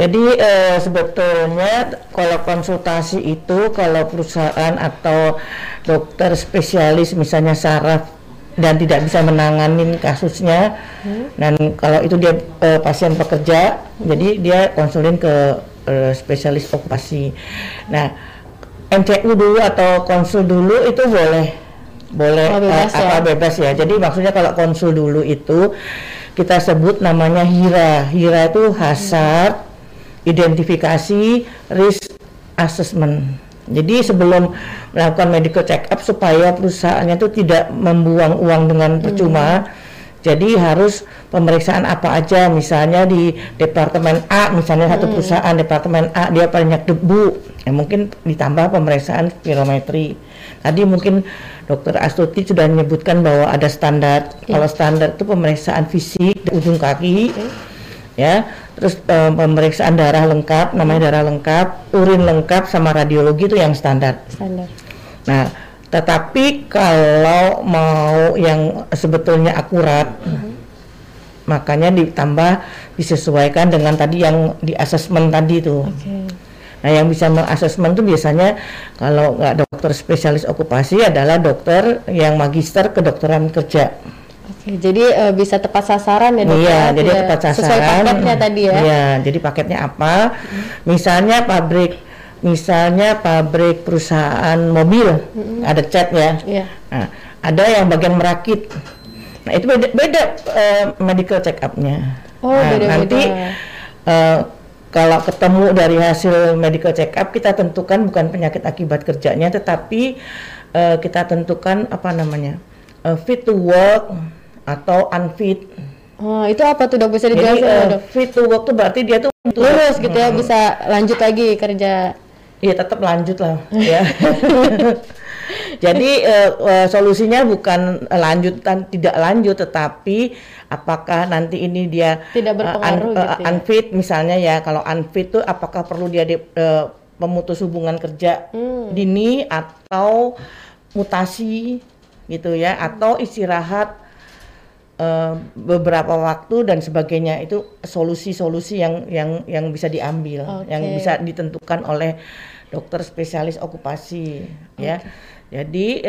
Jadi sebetulnya kalau konsultasi itu kalau perusahaan atau dokter spesialis misalnya saraf dan tidak bisa menangani kasusnya, dan kalau itu dia pasien pekerja, jadi dia konsulin ke spesialis okupasi. Nah, MCU dulu atau konsul dulu itu boleh bebas, bebas ya. Jadi maksudnya kalau konsul dulu itu kita sebut namanya HIRA. HIRA itu hazard identifikasi risk assessment. Jadi sebelum melakukan medical check up supaya perusahaannya itu tidak membuang uang dengan percuma, jadi harus pemeriksaan apa aja, misalnya di departemen A, misalnya satu perusahaan departemen A dia banyak debu, ya mungkin ditambah pemeriksaan spirometri. Tadi mungkin Dr. Astuti sudah menyebutkan bahwa ada standar. Kalau standar itu pemeriksaan fisik di ujung kaki, ya. Terus pemeriksaan darah lengkap, namanya darah lengkap, urin lengkap, sama radiologi itu yang standar. Nah, tetapi kalau mau yang sebetulnya akurat, makanya ditambah disesuaikan dengan tadi yang di asesmen tadi itu. Nah, yang bisa mengasesmen itu biasanya kalau nggak dokter spesialis okupasi adalah dokter yang magister kedokteran kerja. Jadi bisa tepat sasaran ya, dokter? Iya, jadi tepat sasaran. Sesuai paketnya tadi ya? Iya, jadi paketnya apa? Misalnya pabrik perusahaan mobil, ada cat ya. Nah, ada yang bagian merakit. Nah, itu beda medical check up-nya. Oh, nah, beda-beda. Nanti kalau ketemu dari hasil medical check up, kita tentukan bukan penyakit akibat kerjanya, tetapi kita tentukan apa namanya, fit to work atau unfit. Oh, itu apa tuh dok, bisa dijelasin? Jadi fit to work tuh berarti dia tuh lulus gitu ya, bisa lanjut lagi kerja. Iya, tetap lanjut lah ya. Jadi solusinya bukan tidak lanjut, tetapi apakah nanti ini dia tidak berpengaruh gitu unfit ya? Misalnya ya, kalau unfit tuh apakah perlu dia memutus hubungan kerja dini atau mutasi gitu ya, atau istirahat beberapa waktu dan sebagainya. Itu solusi-solusi yang bisa diambil, yang bisa ditentukan oleh dokter spesialis okupasi ya. Jadi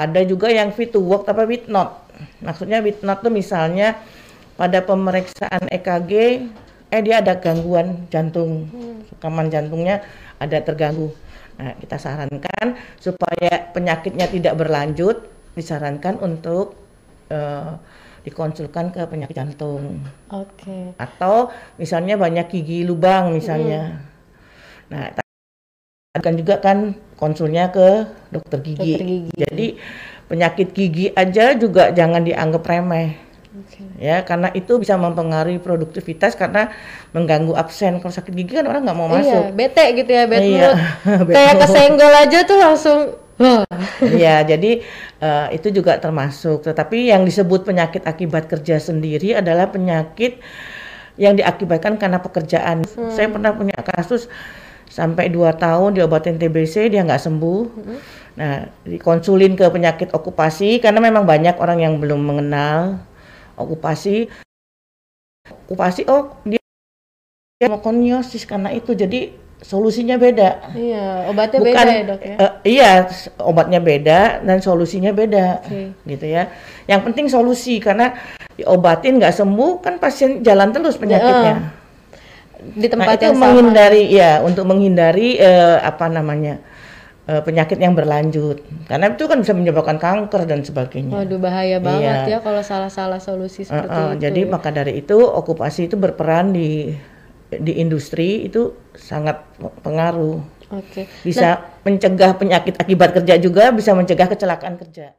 ada juga yang fit to work tapi with not. Maksudnya with not tuh misalnya pada pemeriksaan EKG dia ada gangguan jantung, rekaman jantungnya ada terganggu. Nah, kita sarankan supaya penyakitnya tidak berlanjut, disarankan untuk dikonsulkan ke penyakit jantung. Atau misalnya banyak gigi lubang misalnya. Nah, akan juga kan konsulnya ke dokter gigi. Jadi penyakit gigi aja juga jangan dianggap remeh. Ya, karena itu bisa mempengaruhi produktivitas karena mengganggu absen. Kalau sakit gigi kan orang nggak mau masuk. Iya, bete gitu ya, bete mulut. Kayak kesenggol aja tuh langsung. Iya, jadi itu juga termasuk. Tetapi yang disebut penyakit akibat kerja sendiri adalah penyakit yang diakibatkan karena pekerjaan. Saya pernah punya kasus sampai 2 tahun diobatin TBC, dia nggak sembuh. Nah, dikonsulin ke penyakit okupasi karena memang banyak orang yang belum mengenal okupasi, oh dia mau koniosis karena itu. Jadi solusinya beda. Iya, obatnya beda ya dok ya? Iya, obatnya beda dan solusinya beda, gitu ya. Yang penting solusi, karena diobatin nggak sembuh kan pasien jalan terus penyakitnya. Di tempat yang sama. Untuk menghindari penyakit yang berlanjut, karena itu kan bisa menyebabkan kanker dan sebagainya. Waduh, bahaya banget ya kalau salah-salah solusi seperti itu. Jadi maka dari itu okupasi itu berperan di industri itu sangat pengaruh. Bisa mencegah penyakit akibat kerja juga, bisa mencegah kecelakaan kerja.